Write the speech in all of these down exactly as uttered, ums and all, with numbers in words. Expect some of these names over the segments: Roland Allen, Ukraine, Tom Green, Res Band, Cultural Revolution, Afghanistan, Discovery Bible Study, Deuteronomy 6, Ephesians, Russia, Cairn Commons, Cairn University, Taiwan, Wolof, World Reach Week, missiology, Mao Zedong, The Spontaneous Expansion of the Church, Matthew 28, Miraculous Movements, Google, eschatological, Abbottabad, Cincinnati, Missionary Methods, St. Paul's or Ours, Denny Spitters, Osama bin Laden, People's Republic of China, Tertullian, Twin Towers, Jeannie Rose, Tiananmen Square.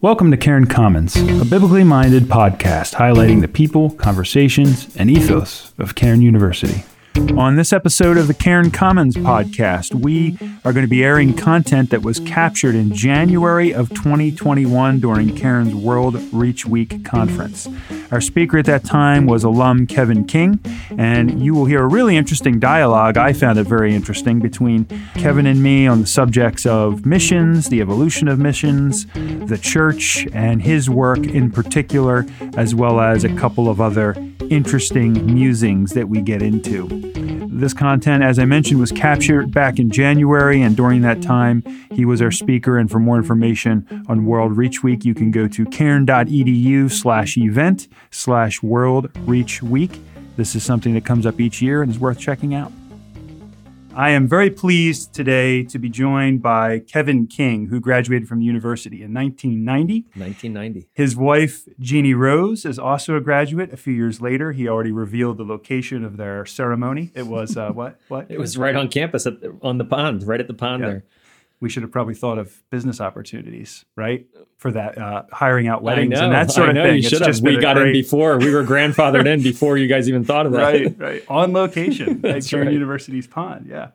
Welcome to Cairn Commons, a biblically minded podcast highlighting the people, conversations, and ethos of Cairn University. On this episode of the Cairn Commons podcast, we are going to be airing content that was captured in January of twenty twenty-one during Cairn's World Reach Week conference. Our speaker at that time was alum Kevin King, and you will hear a really interesting dialogue. I found it very interesting between Kevin and me on the subjects of missions, the evolution of missions, the church, and his work in particular, as well as a couple of other interesting musings that we get into. This content, as I mentioned, was captured back in January, and during that time, he was our speaker. And for more information on World Reach Week, you can go to cairn.edu slash event slash World Reach Week. This is something that comes up each year and is worth checking out. I am very pleased today to be joined by Kevin King, who graduated from the university in nineteen ninety. nineteen ninety. His wife, Jeannie Rose, is also a graduate. A few years later, he already revealed the location of their ceremony. It was uh, what? What? It was right on campus, at the, on the pond, right at the pond yeah. there. We should have probably thought of business opportunities, right? For that, uh, hiring out weddings I know, and that sort I know, of thing. You should it's have. Just we got great... in before. We were grandfathered in before you guys even thought of that. Right, right. On location at Cairn right. University's pond, yeah.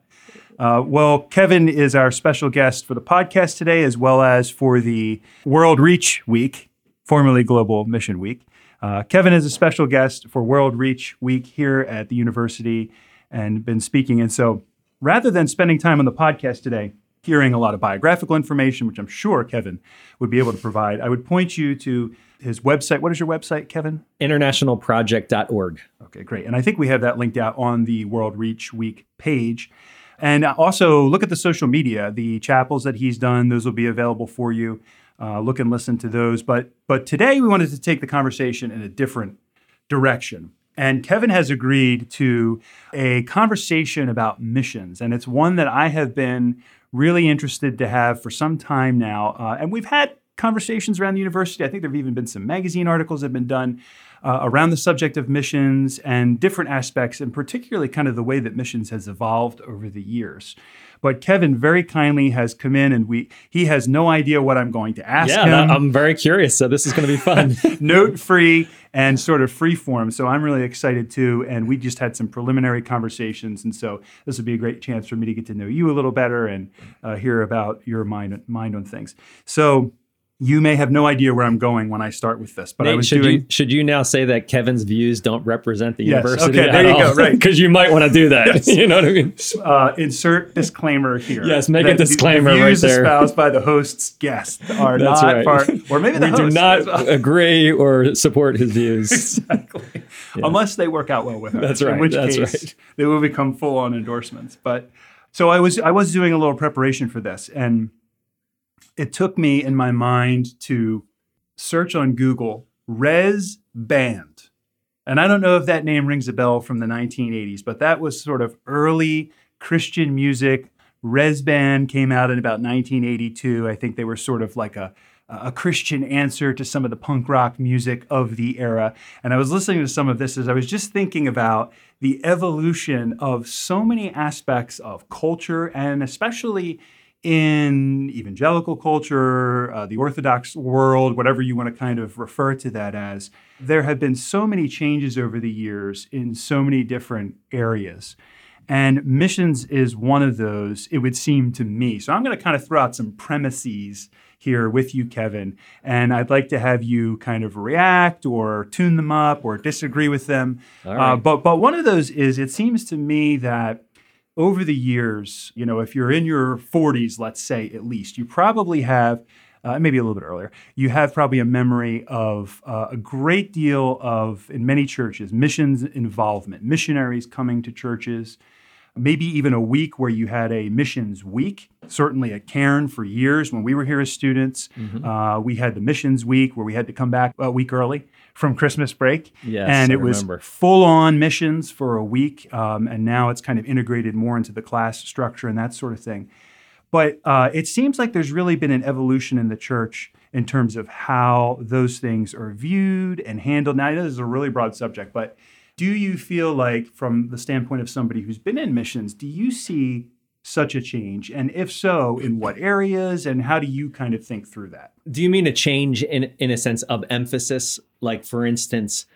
Uh, well, Kevin is our special guest for the podcast today, as well as for the World Reach Week, formerly Global Mission Week. Uh, Kevin is a special guest for World Reach Week here at the university and been speaking. And so rather than spending time on the podcast today, hearing a lot of biographical information, which I'm sure Kevin would be able to provide, I would point you to his website. What is your website, Kevin? international project dot org. Okay, great. And I think we have that linked out on the World Reach Week page. And also look at the social media, the chapels that he's done. Those will be available for you. Uh, look and listen to those. But, but today we wanted to take the conversation in a different direction. And Kevin has agreed to a conversation about missions. And it's one that I have been really interested to have for some time now. Uh, and we've had conversations around the university. I think there have even been some magazine articles that have been done uh, around the subject of missions and different aspects, and particularly kind of the way that missions has evolved over the years. But Kevin very kindly has come in, and we he has no idea what I'm going to ask yeah, him. Yeah, I'm very curious, so this is going to be fun. Note-free and sort of free-form, so I'm really excited too, and we just had some preliminary conversations, and so this would be a great chance for me to get to know you a little better and uh, hear about your mind, mind on things. So you may have no idea where I'm going when I start with this, but Nate, I was should doing... You, should you now say that Kevin's views don't represent the yes, university okay, at all? Yes, okay, there you go, right. Because you might want to do that, yes. You know what I mean? Uh, insert disclaimer here. Yes, make a disclaimer the, the right there. Views espoused by the host's guest are That's not right. part... Or maybe the we host. We do not well. agree or support his views. Exactly. Yeah. Unless they work out well with us. That's right. In which That's case, right. they will become full-on endorsements. But so I was I was doing a little preparation for this, and it took me in my mind to search on Google, Res Band. And I don't know if that name rings a bell from the nineteen eighties, but that was sort of early Christian music. Res Band came out in about nineteen eighty-two. I think they were sort of like a, a Christian answer to some of the punk rock music of the era. And I was listening to some of this as I was just thinking about the evolution of so many aspects of culture, and especially in evangelical culture, uh, the Orthodox world, whatever you want to kind of refer to that as. There have been so many changes over the years in so many different areas. And missions is one of those, it would seem to me. So I'm going to kind of throw out some premises here with you, Kevin, and I'd like to have you kind of react or tune them up or disagree with them. All right. Uh, but, but one of those is, it seems to me that over the years, you know, if you're in your forties, let's say at least, you probably have, uh, maybe a little bit earlier, you have probably a memory of uh, a great deal of, in many churches, missions involvement, missionaries coming to churches, maybe even a week where you had a missions week, certainly at Cairn for years. When we were here as students, mm-hmm. uh, we had the missions week where we had to come back a week early from Christmas break. Yes, and it was full-on missions for a week, um, and now it's kind of integrated more into the class structure and that sort of thing. But uh, it seems like there's really been an evolution in the church in terms of how those things are viewed and handled. Now, I know this is a really broad subject, but Do you feel like, from the standpoint of somebody who's been in missions, do you see such a change? And if so, in what areas? And how do you kind of think through that? Do you mean a change in, in a sense of emphasis? Like, for instance,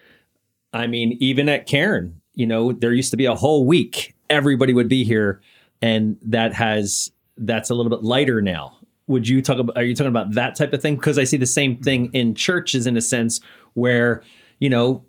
I mean, even at Cairn, you know, there used to be a whole week everybody would be here. And that has, that's a little bit lighter now. Would you talk about, are you talking about that type of thing? Because I see the same thing in churches in a sense where, you know,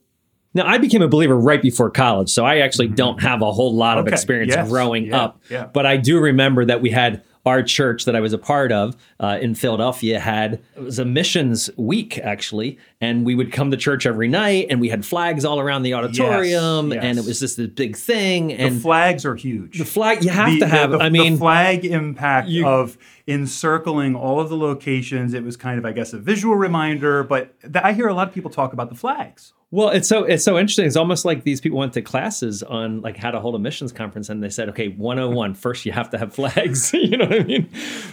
now I became a believer right before college. So I actually mm-hmm. don't have a whole lot okay. of experience yes. growing yeah. up, yeah. but I do remember that we had our church that I was a part of uh, in Philadelphia had, it was a missions week actually. And we would come to church every night and we had flags all around the auditorium yes, yes. and it was just this big thing. And the flags are huge. The flag, you have the, to have, the, the, I mean. The flag impact you, of encircling all of the locations. It was kind of, I guess, a visual reminder, but th- I hear a lot of people talk about the flags. Well, it's so it's so interesting. It's almost like these people went to classes on like how to hold a missions conference and they said, okay, one oh one, first you have to have flags, you know what I mean?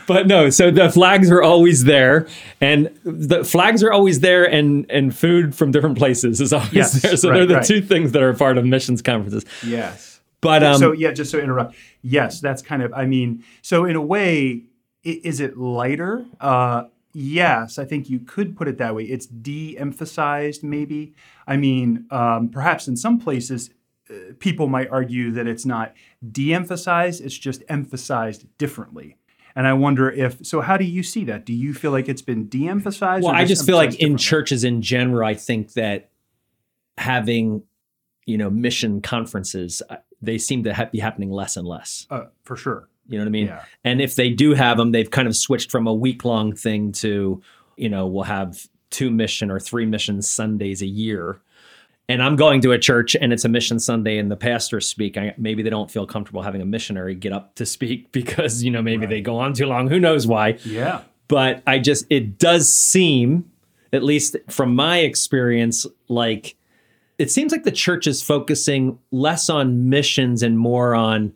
But no, so the flags were always there and the flags are always there and and food from different places is always yes, there. So right, they're the right. two things that are part of missions conferences. Yes. But um, so yeah, just so interrupt. Yes, that's kind of, I mean, so in a way, is it lighter? Uh Yes, I think you could put it that way. It's de-emphasized, maybe. I mean, um, perhaps in some places, uh, people might argue that it's not de-emphasized, it's just emphasized differently. And I wonder if, so how do you see that? Do you feel like it's been de-emphasized? Well, I just feel like in churches in general, I think that having, you know, mission conferences, they seem to ha- be happening less and less. Uh, for sure. You know what I mean? Yeah. And if they do have them, they've kind of switched from a week-long thing to, you know, we'll have two mission or three mission Sundays a year. And I'm going to a church and it's a mission Sunday and the pastors speak. I, maybe they don't feel comfortable having a missionary get up to speak because, you know, maybe right. they go on too long. Who knows why? Yeah. But I just, it does seem, at least from my experience, like it seems like the church is focusing less on missions and more on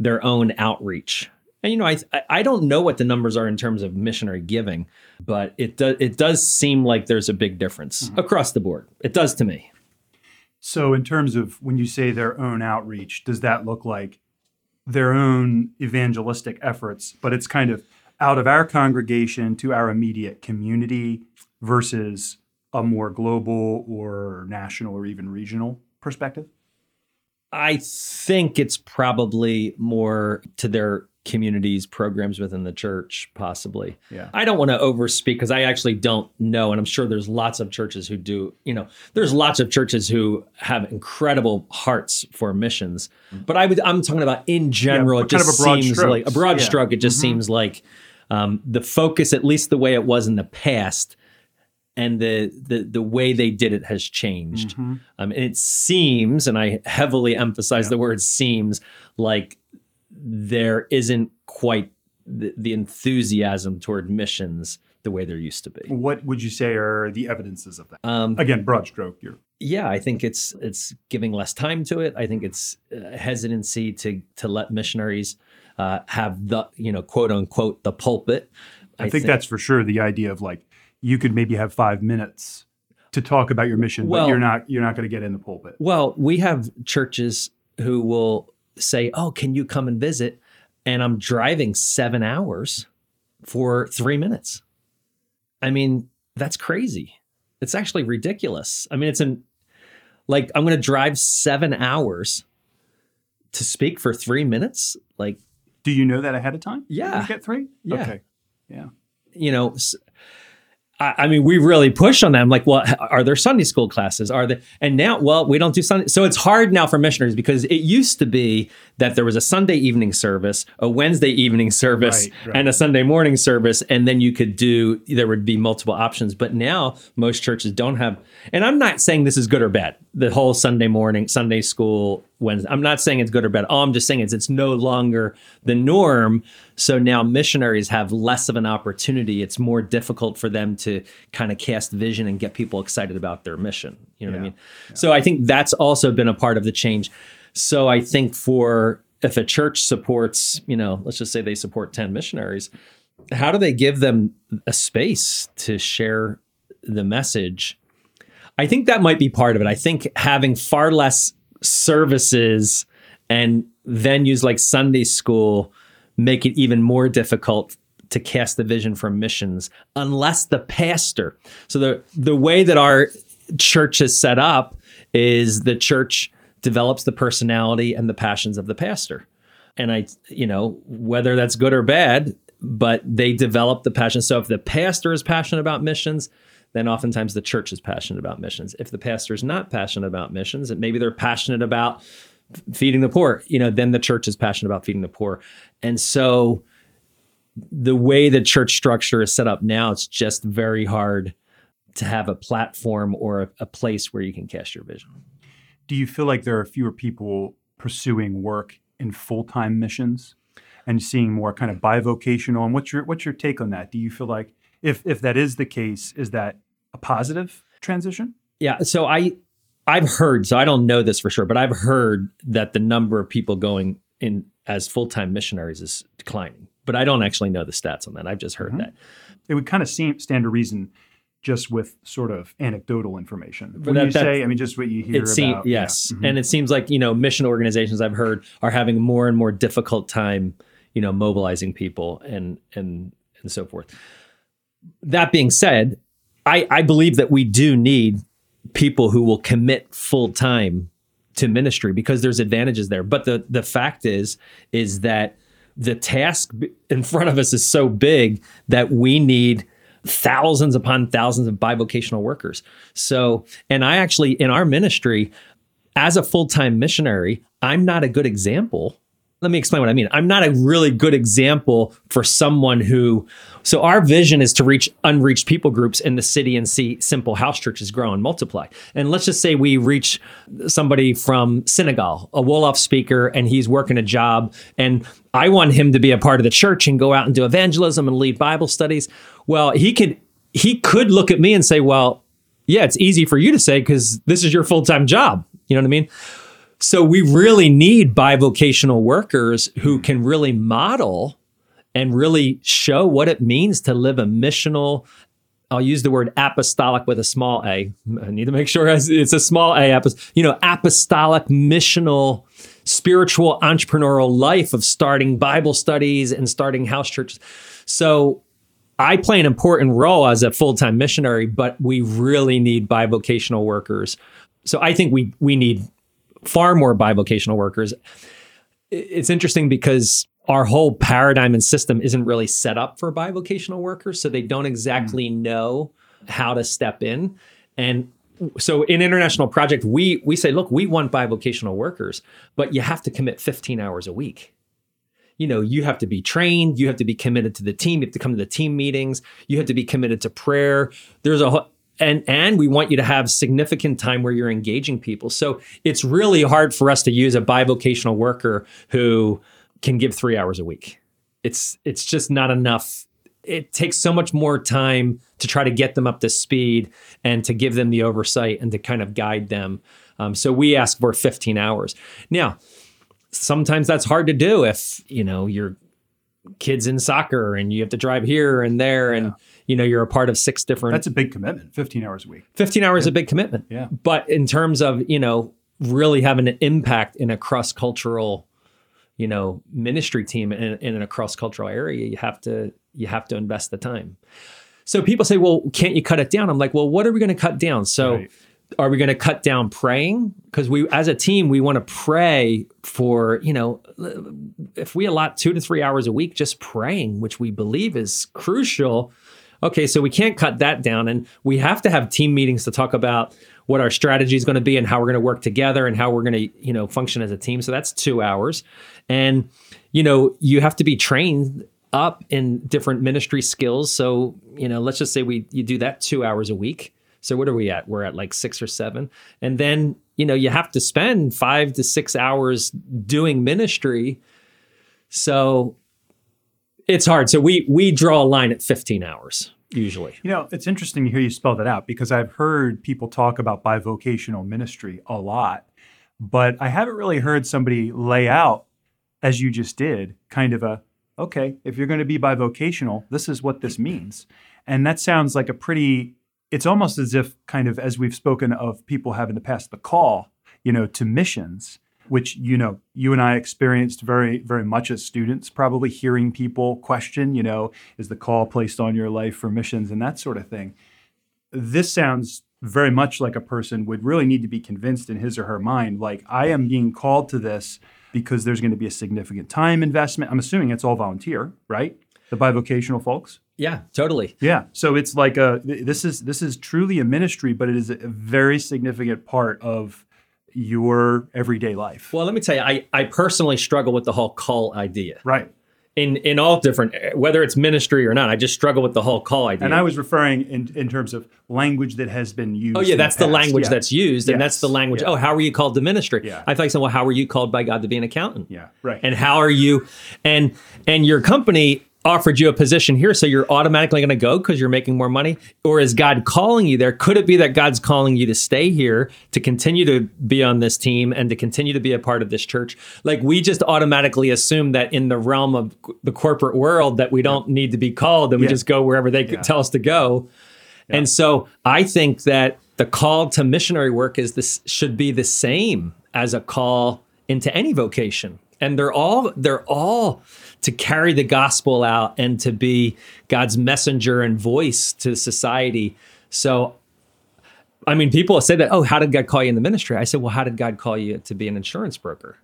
their own outreach. And, you know, I I don't know what the numbers are in terms of missionary giving, but it does it does seem like there's a big difference mm-hmm. across the board. It does to me. So in terms of when you say their own outreach, does that look like their own evangelistic efforts, but it's kind of out of our congregation to our immediate community versus a more global or national or even regional perspective? I think it's probably more to their communities, programs within the church, possibly. Yeah. I don't want to overspeak because I actually don't know. And I'm sure there's lots of churches who do, you know, there's lots of churches who have incredible hearts for missions. Mm-hmm. But I would, I'm talking about in general, yeah, it just kind of seems strokes. like a broad yeah. stroke. It just mm-hmm. seems like um, the focus, at least the way it was in the past, and the, the the way they did it has changed. Mm-hmm. Um, and it seems, and I heavily emphasize yeah. the word seems, like there isn't quite the, the enthusiasm toward missions the way there used to be. What would you say are the evidences of that? Um, Again, broad stroke. You're... Yeah, I think it's it's giving less time to it. I think it's uh, hesitancy to to let missionaries uh, have the, you know, quote unquote, the pulpit. I, I think, think that's for sure the idea of like, you could maybe have five minutes to talk about your mission, well, but you're not you're not going to get in the pulpit. Well, we have churches who will say, oh, can you come and visit? And I'm driving seven hours for three minutes. I mean, that's crazy. It's actually ridiculous. I mean, it's an, like, I'm going to drive seven hours to speak for three minutes. Like, do you know that ahead of time? Yeah. You get three? Yeah. Okay. Yeah. You know, so, I mean, we really push on them. Like, well, are there Sunday school classes? Are there? And now, well, we don't do Sunday. So it's hard now for missionaries because it used to be that there was a Sunday evening service, a Wednesday evening service, right, right. and a Sunday morning service. And then you could do, there would be multiple options. But now most churches don't have, and I'm not saying this is good or bad, the whole Sunday morning, Sunday school, Wednesday. I'm not saying it's good or bad. All I'm just saying is it's no longer the norm. So now missionaries have less of an opportunity. It's more difficult for them to kind of cast vision and get people excited about their mission. You know yeah, what I mean? Yeah. So I think that's also been a part of the change. So I think for, if a church supports, you know, let's just say they support ten missionaries, how do they give them a space to share the message? I think that might be part of it. I think having far less services, and then use like Sunday school, make it even more difficult to cast the vision for missions, unless the pastor. So the, the way that our church is set up is the church develops the personality and the passions of the pastor. And I, you know, whether that's good or bad, but they develop the passion. So if the pastor is passionate about missions, then oftentimes the church is passionate about missions. If the pastor is not passionate about missions, and maybe they're passionate about feeding the poor, you know, then the church is passionate about feeding the poor. And so the way the church structure is set up now, it's just very hard to have a platform or a, a place where you can cast your vision. Do you feel like there are fewer people pursuing work in full-time missions and seeing more kind of bivocational? And what's your what's your take on that? Do you feel like if if that is the case, is that a positive transition? Yeah. So I I've heard, so I don't know this for sure, but I've heard that the number of people going in as full-time missionaries is declining. But I don't actually know the stats on that. I've just heard mm-hmm. that. It would kind of seem stand to reason just with sort of anecdotal information. Would that, you say, I mean, just what you hear it seem, about. Yes. Yeah. Mm-hmm. And it seems like, you know, mission organizations I've heard are having more and more difficult time, you know, mobilizing people and and and so forth. That being said, I, I believe that we do need people who will commit full time to ministry because there's advantages there. But the the fact is, is that the task in front of us is so big that we need thousands upon thousands of bivocational workers. So, and I actually, in our ministry, as a full-time missionary, I'm not a good example. Let me explain what I mean. I'm not a really good example for someone who, so our vision is to reach unreached people groups in the city and see simple house churches grow and multiply. And let's just say we reach somebody from Senegal, a Wolof speaker, and he's working a job, and I want him to be a part of the church and go out and do evangelism and lead Bible studies. Well, he could he could look at me and say, well, yeah, it's easy for you to say because this is your full-time job. You know what I mean? So we really need bivocational workers who can really model and really show what it means to live a missional, I'll use the word apostolic with a small a. I need to make sure it's a small a, you know, apostolic, missional, spiritual, entrepreneurial life of starting Bible studies and starting house churches. So I play an important role as a full-time missionary, but we really need bivocational workers. So I think we we need far more bivocational workers. It's interesting because our whole paradigm and system isn't really set up for bivocational workers, so they don't exactly mm. know how to step in. And so in International Project, we we say, look, we want bivocational workers, but you have to commit fifteen hours a week. You know, you have to be trained, you have to be committed to the team, you have to come to the team meetings, you have to be committed to prayer. There's a whole And and we want you to have significant time where you're engaging people. So it's really hard for us to use a bivocational worker who can give three hours a week. It's it's just not enough. It takes so much more time to try to get them up to speed and to give them the oversight and to kind of guide them. Um, so we ask for fifteen hours. Now, sometimes that's hard to do if, you know, your kids in soccer and you have to drive here and there yeah. and you know, you're a part of six different... That's a big commitment, fifteen hours a week. fifteen hours is yeah. a big commitment. Yeah. But in terms of, you know, really having an impact in a cross-cultural, you know, ministry team and in, in a cross-cultural area, you have to you have to invest the time. So people say, well, can't you cut it down? I'm like, well, what are we going to cut down? So right. Are we going to cut down praying? Because we, as a team, we want to pray for, you know, if we allot two to three hours a week just praying, which we believe is crucial... Okay, so we can't cut that down, and we have to have team meetings to talk about what our strategy is going to be and how we're going to work together and how we're going to, you know, function as a team. So that's two hours. And, you know, you have to be trained up in different ministry skills. So, you know, let's just say we you do that two hours a week. So what are we at? We're at like six or seven. And then, you know, you have to spend five to six hours doing ministry. So it's hard. So we we draw a line at fifteen hours. Usually. You know, it's interesting to hear you spell that out because I've heard people talk about bivocational ministry a lot, but I haven't really heard somebody lay out, as you just did, kind of a, okay, if you're going to be bivocational, this is what this means. And that sounds like a pretty, it's almost as if kind of, as we've spoken of people having to pass the call, you know, to missions, which, you know, you and I experienced very, very much as students, probably hearing people question, you know, is the call placed on your life for missions and that sort of thing. This sounds very much like a person would really need to be convinced in his or her mind, like, I am being called to this because there's going to be a significant time investment. I'm assuming it's all volunteer, right? The bivocational folks? Yeah, totally. Yeah. So it's like a, this is this is truly a ministry, but it is a very significant part of your everyday life. Well, let me tell you, I, I personally struggle with the whole call idea. Right. In in all different, whether it's ministry or not, I just struggle with the whole call idea. And I was referring in, in terms of language that has been used. Oh, yeah, that's the, the language yeah. that's used. Yes. And that's the language. Yeah. Oh, how are you called to ministry? Yeah. I thought, well, how are you called by God to be an accountant? Yeah, right. And how are you, and and your company offered you a position here, so you're automatically going to go because you're making more money? Or is God calling you there? Could it be that God's calling you to stay here, to continue to be on this team and to continue to be a part of this church? Like, we just automatically assume that in the realm of the corporate world that we don't yeah. need to be called, and we yeah. just go wherever they yeah. tell us to go. Yeah. And so I think that the call to missionary work is this should be the same as a call into any vocation. And they're all they're all to carry the gospel out and to be God's messenger and voice to society. So, I mean, people say that, oh, how did God call you in the ministry? I said, well, how did God call you to be an insurance broker?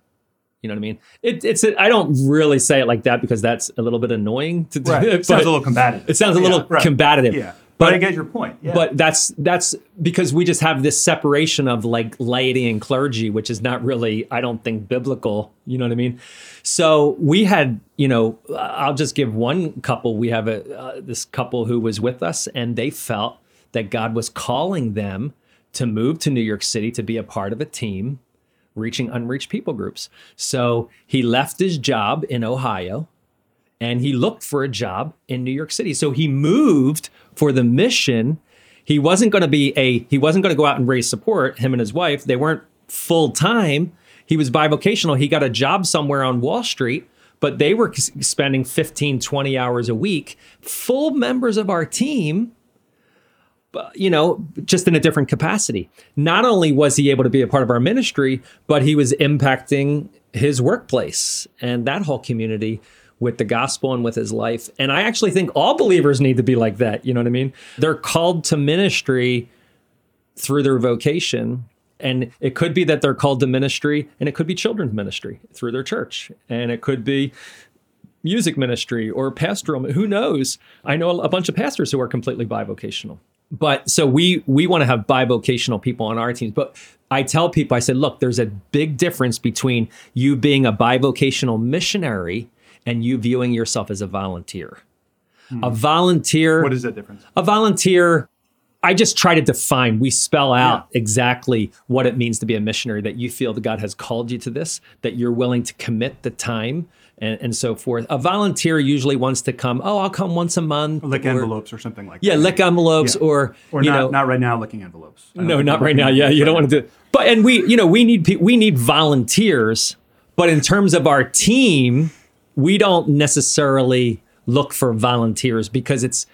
You know what I mean? It, it's a, I don't really say it like that because that's a little bit annoying to do. Right. It sounds a little combative. It sounds a yeah, little right. combative. Yeah. But, but I get your point. Yeah. But that's that's because we just have this separation of like laity and clergy, which is not really, I don't think, biblical. You know what I mean? So we had, you know, I'll just give one couple. We have a uh, this couple who was with us, and they felt that God was calling them to move to New York City to be a part of a team reaching unreached people groups. So he left his job in Ohio, and he looked for a job in New York City. So he moved for the mission. He wasn't going to be a, he wasn't going to go out and raise support, him and his wife. They weren't full time. He was bivocational. He got a job somewhere on Wall Street, but they were spending fifteen, twenty hours a week, full members of our team, but, you know, just in a different capacity. Not only was he able to be a part of our ministry, but he was impacting his workplace and that whole community with the gospel and with his life. And I actually think all believers need to be like that. You know what I mean? They're called to ministry through their vocation. And it could be that they're called to ministry, and it could be children's ministry through their church. And it could be music ministry or pastoral. Who knows? I know a bunch of pastors who are completely bivocational. But so we we want to have bivocational people on our teams. But I tell people, I said, look, there's a big difference between you being a bivocational missionary and you viewing yourself as a volunteer. Hmm. A volunteer... What is that difference? A volunteer, I just try to define, we spell out yeah. exactly what it means to be a missionary, that you feel that God has called you to this, that you're willing to commit the time and, and so forth. A volunteer usually wants to come, oh, I'll come once a month. Or lick or, envelopes or something like yeah, that. Yeah, lick envelopes yeah. or... Or you not, know, not right now licking envelopes. No, not right now. Yeah, you don't want to do it. But, and we, you know, we need we need volunteers, but in terms of our team... We don't necessarily look for volunteers because it's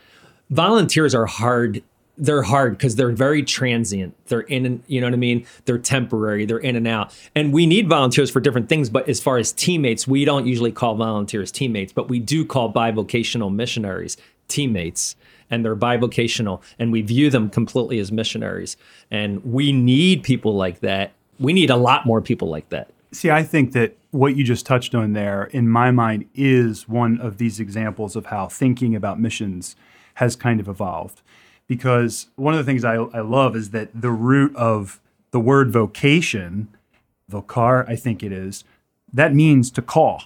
volunteers are hard. They're hard because they're very transient. They're in and, you know what I mean? They're temporary. They're in and out. And we need volunteers for different things. But as far as teammates, we don't usually call volunteers teammates, but we do call bivocational missionaries teammates. And they're bivocational. And we view them completely as missionaries. And we need people like that. We need a lot more people like that. See, I think that what you just touched on there, in my mind, is one of these examples of how thinking about missions has kind of evolved. Because one of the things I, I love is that the root of the word vocation, vocar, I think it is, that means to call.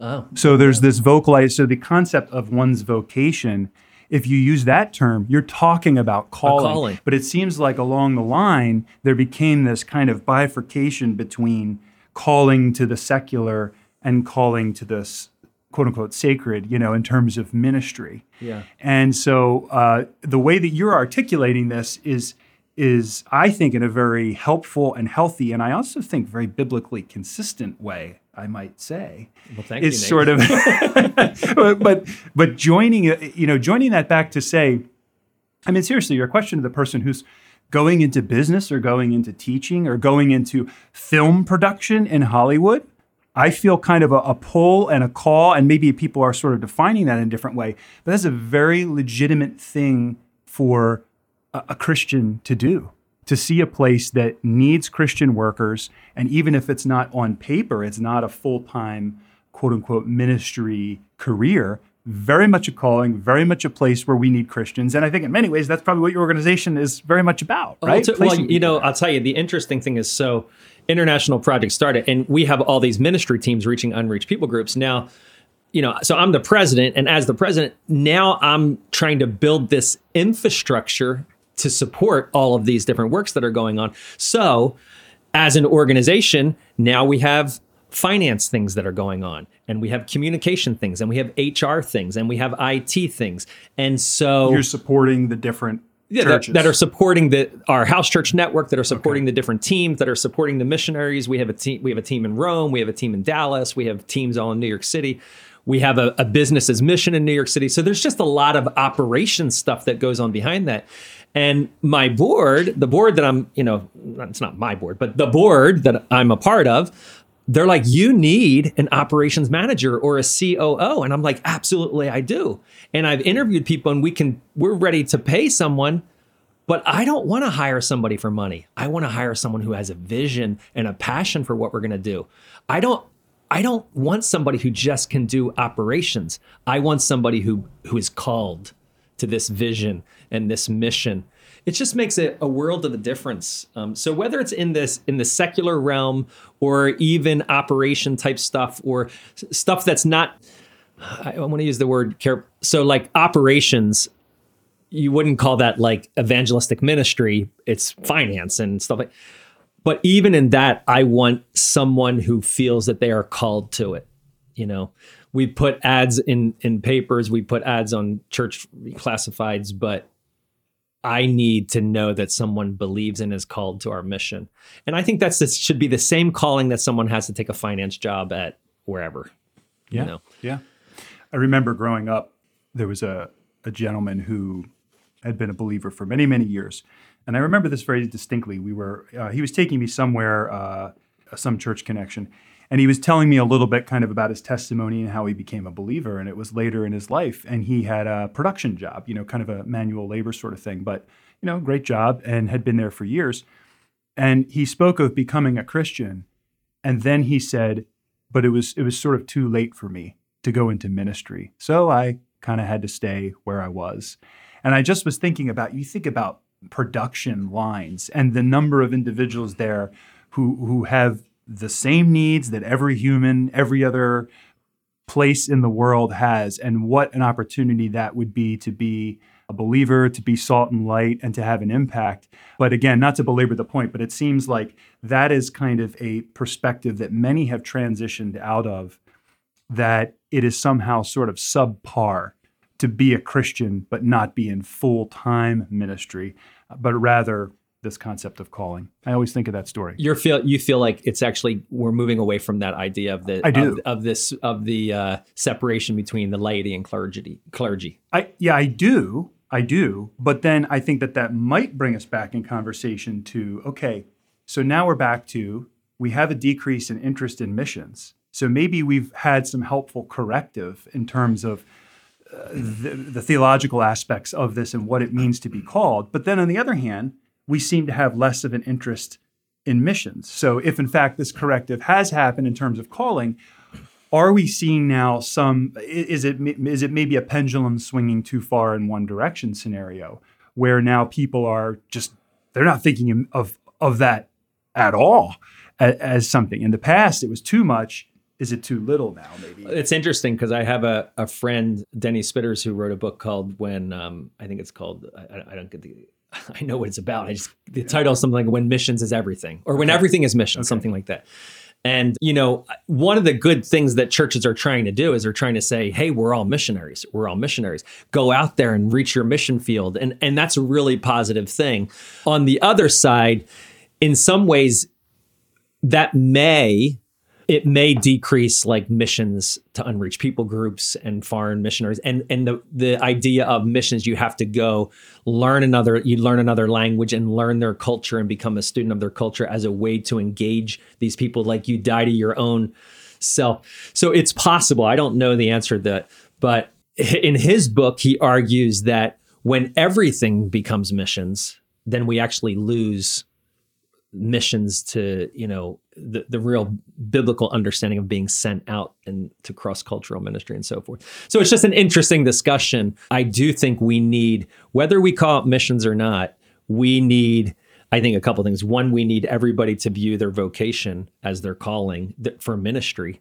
Oh. So there's this vocalized, so the concept of one's vocation, if you use that term, you're talking about calling. calling. But it seems like along the line, there became this kind of bifurcation between calling to the secular and calling to this quote unquote sacred, you know, in terms of ministry. Yeah. And so uh, the way that you're articulating this is, is I think in a very helpful and healthy, and I also think very biblically consistent way, I might say. Well, thank it's you, sort of, but, but joining, you know, joining that back to say, I mean, seriously, your question to the person who's going into business or going into teaching or going into film production in Hollywood, I feel kind of a, a pull and a call, and maybe people are sort of defining that in a different way, but that's a very legitimate thing for a, a Christian to do, to see a place that needs Christian workers, and even if it's not on paper, it's not a full-time, quote-unquote, ministry career, very much a calling, very much a place where we need Christians. And I think in many ways, that's probably what your organization is very much about, right? Well, well you know, I'll tell you, the interesting thing is, so International Project started, and we have all these ministry teams reaching unreached people groups. Now, you know, so I'm the president, and as the president, now I'm trying to build this infrastructure to support all of these different works that are going on. So as an organization, now we have finance things that are going on, and we have communication things, and we have H R things, and we have I T things. And so you're supporting the different yeah, churches that, that are supporting the our house church network, that are supporting okay. the different teams, that are supporting the missionaries. We have a team, we have a team in Rome, we have a team in Dallas, we have teams all in New York City. We have a, a business's mission in New York City. So there's just a lot of operations stuff that goes on behind that. And my board, the board that I'm, you know, it's not my board, but the board that I'm a part of, they're like, you need an operations manager or a C O O. And I'm like, absolutely, I do. And I've interviewed people, and we can, we're ready to pay someone, but I don't want to hire somebody for money. I want to hire someone who has a vision and a passion for what we're going to do. I don't, I don't want somebody who just can do operations. I want somebody who, who is called to this vision and this mission. It just makes a, a world of a difference. Um, so whether it's in this in the secular realm, or even operation type stuff, or s- stuff that's not, I, I want to use the word care. So like operations, you wouldn't call that like evangelistic ministry. It's finance and stuff like. But even in that, I want someone who feels that they are called to it. You know, we put ads in in papers, we put ads on church classifieds, but I need to know that someone believes and is called to our mission. And I think that's this should be the same calling that someone has to take a finance job at wherever. Yeah, you know? Yeah. I remember growing up, there was a, a gentleman who had been a believer for many, many years. And I remember this very distinctly. We were uh, he was taking me somewhere, uh, some church connection, and he was telling me a little bit kind of about his testimony and how he became a believer. And it was later in his life, and he had a production job, you know, kind of a manual labor sort of thing, but, you know, great job, and had been there for years. And he spoke of becoming a Christian. And then he said, but it was, it was sort of too late for me to go into ministry. So I kind of had to stay where I was. And I just was thinking about, you think about production lines and the number of individuals there who, who have the same needs that every human, every other place in the world has, and what an opportunity that would be to be a believer, to be salt and light, and to have an impact. But again, not to belabor the point, but it seems like that is kind of a perspective that many have transitioned out of, that it is somehow sort of subpar to be a Christian but not be in full-time ministry, but rather this concept of calling. I always think of that story. You feel you feel like it's actually, we're moving away from that idea of the I do. Of, of this of the uh, separation between the laity and clergy. Clergy. I yeah, I do, I do. But then I think that that might bring us back in conversation to okay. So now we're back to we have a decrease in interest in missions. So maybe we've had some helpful corrective in terms of uh, the, the theological aspects of this and what it means to be called. But then on the other hand, we seem to have less of an interest in missions. So if, in fact, this corrective has happened in terms of calling, are we seeing now some, is it is it maybe a pendulum swinging too far in one direction scenario, where now people are just, they're not thinking of, of that at all as, as something. In the past, it was too much. Is it too little now, maybe? It's interesting because I have a, a friend, Denny Spitters, who wrote a book called When, um, I think it's called, I, I don't get the... I know what it's about. I just, the title is something like When Missions is Everything, or When okay. Everything is Mission, okay. something like that. And, you know, one of the good things that churches are trying to do is they're trying to say, hey, we're all missionaries. We're all missionaries. Go out there and reach your mission field. And, and that's a really positive thing. On the other side, in some ways, that may it may decrease like missions to unreached people groups and foreign missionaries. And and the, the idea of missions, you have to go learn another, you learn another language and learn their culture and become a student of their culture as a way to engage these people, like you die to your own self. So it's possible. I don't know the answer to that. But in his book, he argues that when everything becomes missions, then we actually lose missions to, you know, the, the real biblical understanding of being sent out and to cross-cultural ministry and so forth. So it's just an interesting discussion. I do think we need, whether we call it missions or not, we need, I think, a couple of things. One, we need everybody to view their vocation as their calling for ministry,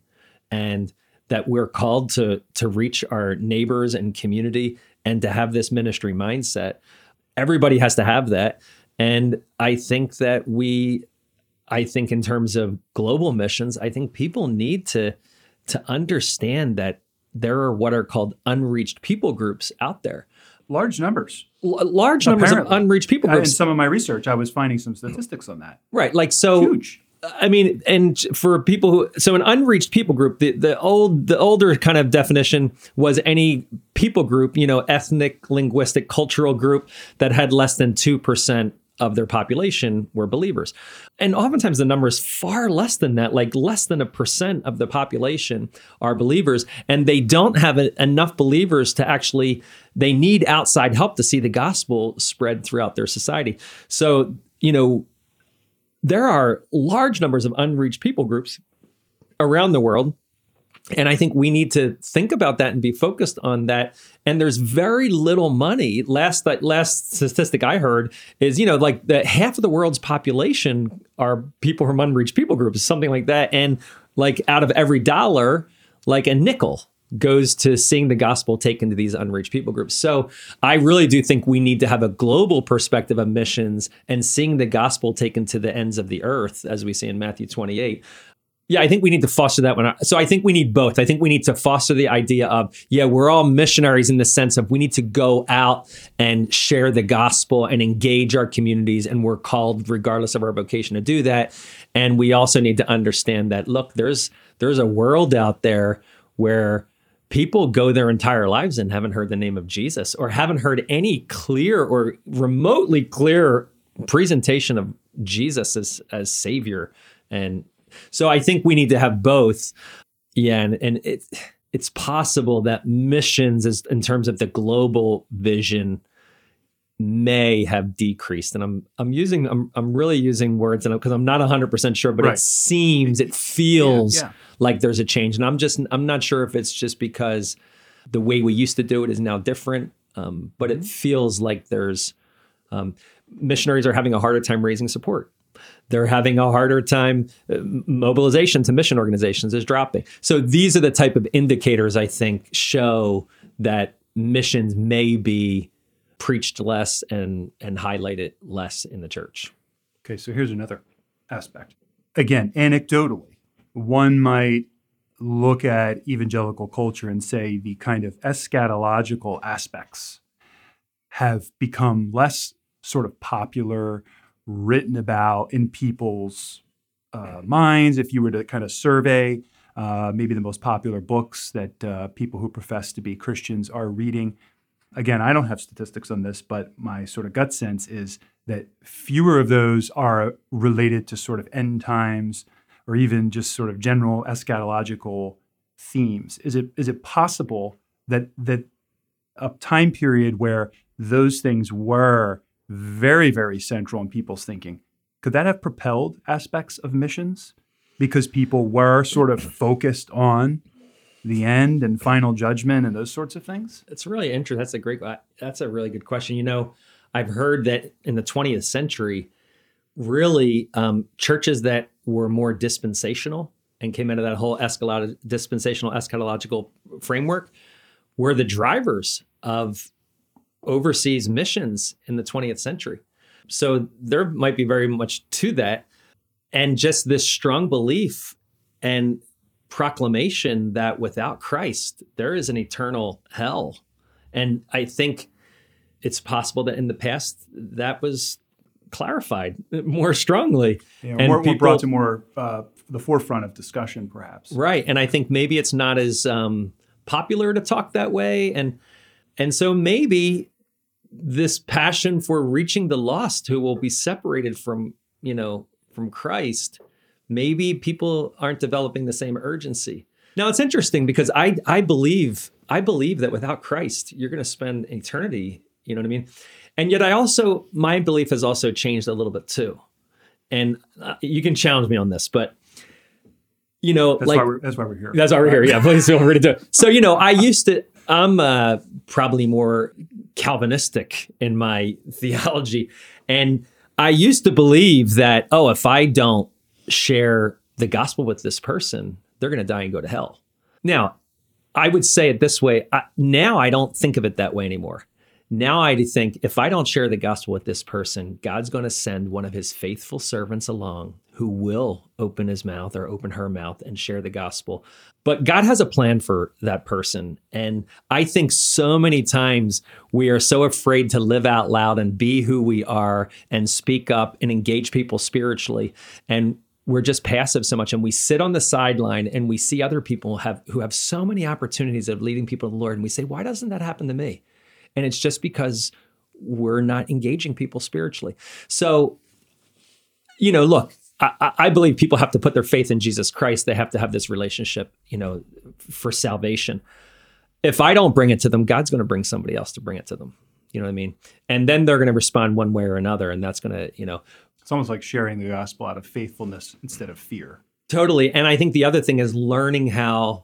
and that we're called to to reach our neighbors and community and to have this ministry mindset. Everybody has to have that. And I think that we, I think in terms of global missions, I think people need to, to understand that there are what are called unreached people groups out there. Large numbers. L- large Apparently. numbers of unreached people groups. In some of my research, I was finding some statistics on that. Right. Like, so. Huge. I mean, and for people who, so an unreached people group, the, the old, the older kind of definition was any people group, you know, ethnic, linguistic, cultural group that had less than two percent of their population were believers. And oftentimes the number is far less than that, like less than a percent of the population are believers, and they don't have a, enough believers to actually, they need outside help to see the gospel spread throughout their society. So, you know, there are large numbers of unreached people groups around the world. And I think we need to think about that and be focused on that. And there's very little money. Last that last statistic I heard is, you know, like that half of the world's population are people from unreached people groups, something like that. And like out of every dollar, like a nickel goes to seeing the gospel taken to these unreached people groups. So I really do think we need to have a global perspective of missions and seeing the gospel taken to the ends of the earth, as we see in Matthew twenty-eight. Yeah, I think we need to foster that one. So I think we need both. I think we need to foster the idea of, yeah, we're all missionaries in the sense of we need to go out and share the gospel and engage our communities. And we're called, regardless of our vocation, to do that. And we also need to understand that, look, there's there's a world out there where people go their entire lives and haven't heard the name of Jesus, or haven't heard any clear or remotely clear presentation of Jesus as, as Savior. And so I think we need to have both. Yeah, and, and it, it's possible that missions, is, in terms of the global vision, may have decreased. And I'm I'm using I'm I'm really using words, and because I'm not one hundred percent sure, but right. it seems it feels yeah, yeah. like there's a change. And I'm just I'm not sure if it's just because the way we used to do it is now different, um, but it feels like there's um, missionaries are having a harder time raising support. They're having a harder time. Uh, mobilization to mission organizations is dropping. So these are the type of indicators I think show that missions may be preached less and and highlighted less in the church. Okay, so here's another aspect. Again, anecdotally, one might look at evangelical culture and say the kind of eschatological aspects have become less sort of popular, written about in people's uh, minds. If you were to kind of survey, uh, maybe the most popular books that uh, people who profess to be Christians are reading. Again, I don't have statistics on this, but my sort of gut sense is that fewer of those are related to sort of end times or even just sort of general eschatological themes. Is it is it possible that that a time period where those things were very, very central in people's thinking, could that have propelled aspects of missions because people were sort of focused on the end and final judgment and those sorts of things? It's really interesting. That's a great, that's a really good question. You know, I've heard that in the twentieth century, really um, churches that were more dispensational and came into that whole eschatolo- dispensational eschatological framework were the drivers of overseas missions in the twentieth century. So there might be very much to that. And just this strong belief and proclamation that without Christ, there is an eternal hell. And I think it's possible that in the past that was clarified more strongly. Yeah, and more, people, more brought to more uh, the forefront of discussion, perhaps. Right. And I think maybe it's not as um, popular to talk that way. And and so maybe this passion for reaching the lost who will be separated from, you know, from Christ, maybe people aren't developing the same urgency. Now, it's interesting because I I believe I believe that without Christ, you're going to spend eternity, you know what I mean? And yet I also, my belief has also changed a little bit too. And uh, you can challenge me on this, but you know, that's like why we're, that's why we're here. That's why we're here. Yeah, please feel free to do it. So, you know, I used to, I'm uh, probably more Calvinistic in my theology. And I used to believe that, oh, if I don't share the gospel with this person, they're going to die and go to hell. Now, I would say it this way. I, now I don't think of it that way anymore. Now I think if I don't share the gospel with this person, God's going to send one of his faithful servants along who will open his mouth or open her mouth and share the gospel. But God has a plan for that person. And I think so many times we are so afraid to live out loud and be who we are and speak up and engage people spiritually. And we're just passive so much, and we sit on the sideline and we see other people have who have so many opportunities of leading people to the Lord. And we say, why doesn't that happen to me? And it's just because we're not engaging people spiritually. So, you know, look, I, I believe people have to put their faith in Jesus Christ. They have to have this relationship, you know, for salvation. If I don't bring it to them, God's going to bring somebody else to bring it to them. You know what I mean? And then they're going to respond one way or another. And that's going to, you know. It's almost like sharing the gospel out of faithfulness instead of fear. Totally. And I think the other thing is learning how,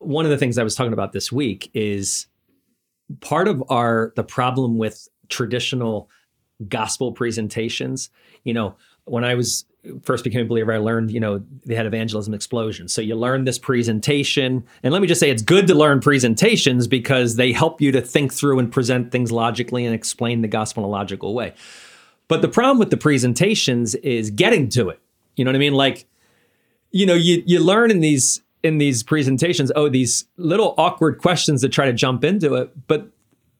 one of the things I was talking about this week is part of our, the problem with traditional gospel presentations. You know, when I was first became a believer, I learned, you know, they had evangelism explosion. So you learn this presentation. And let me just say, it's good to learn presentations because they help you to think through and present things logically and explain the gospel in a logical way. But the problem with the presentations is getting to it. You know what I mean? Like, you know, you you learn in these in these presentations, oh, these little awkward questions that try to jump into it. But,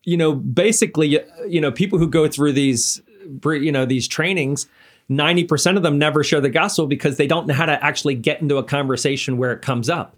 you know, basically, you know, people who go through these, you know, these trainings, ninety percent of them never share the gospel because they don't know how to actually get into a conversation where it comes up.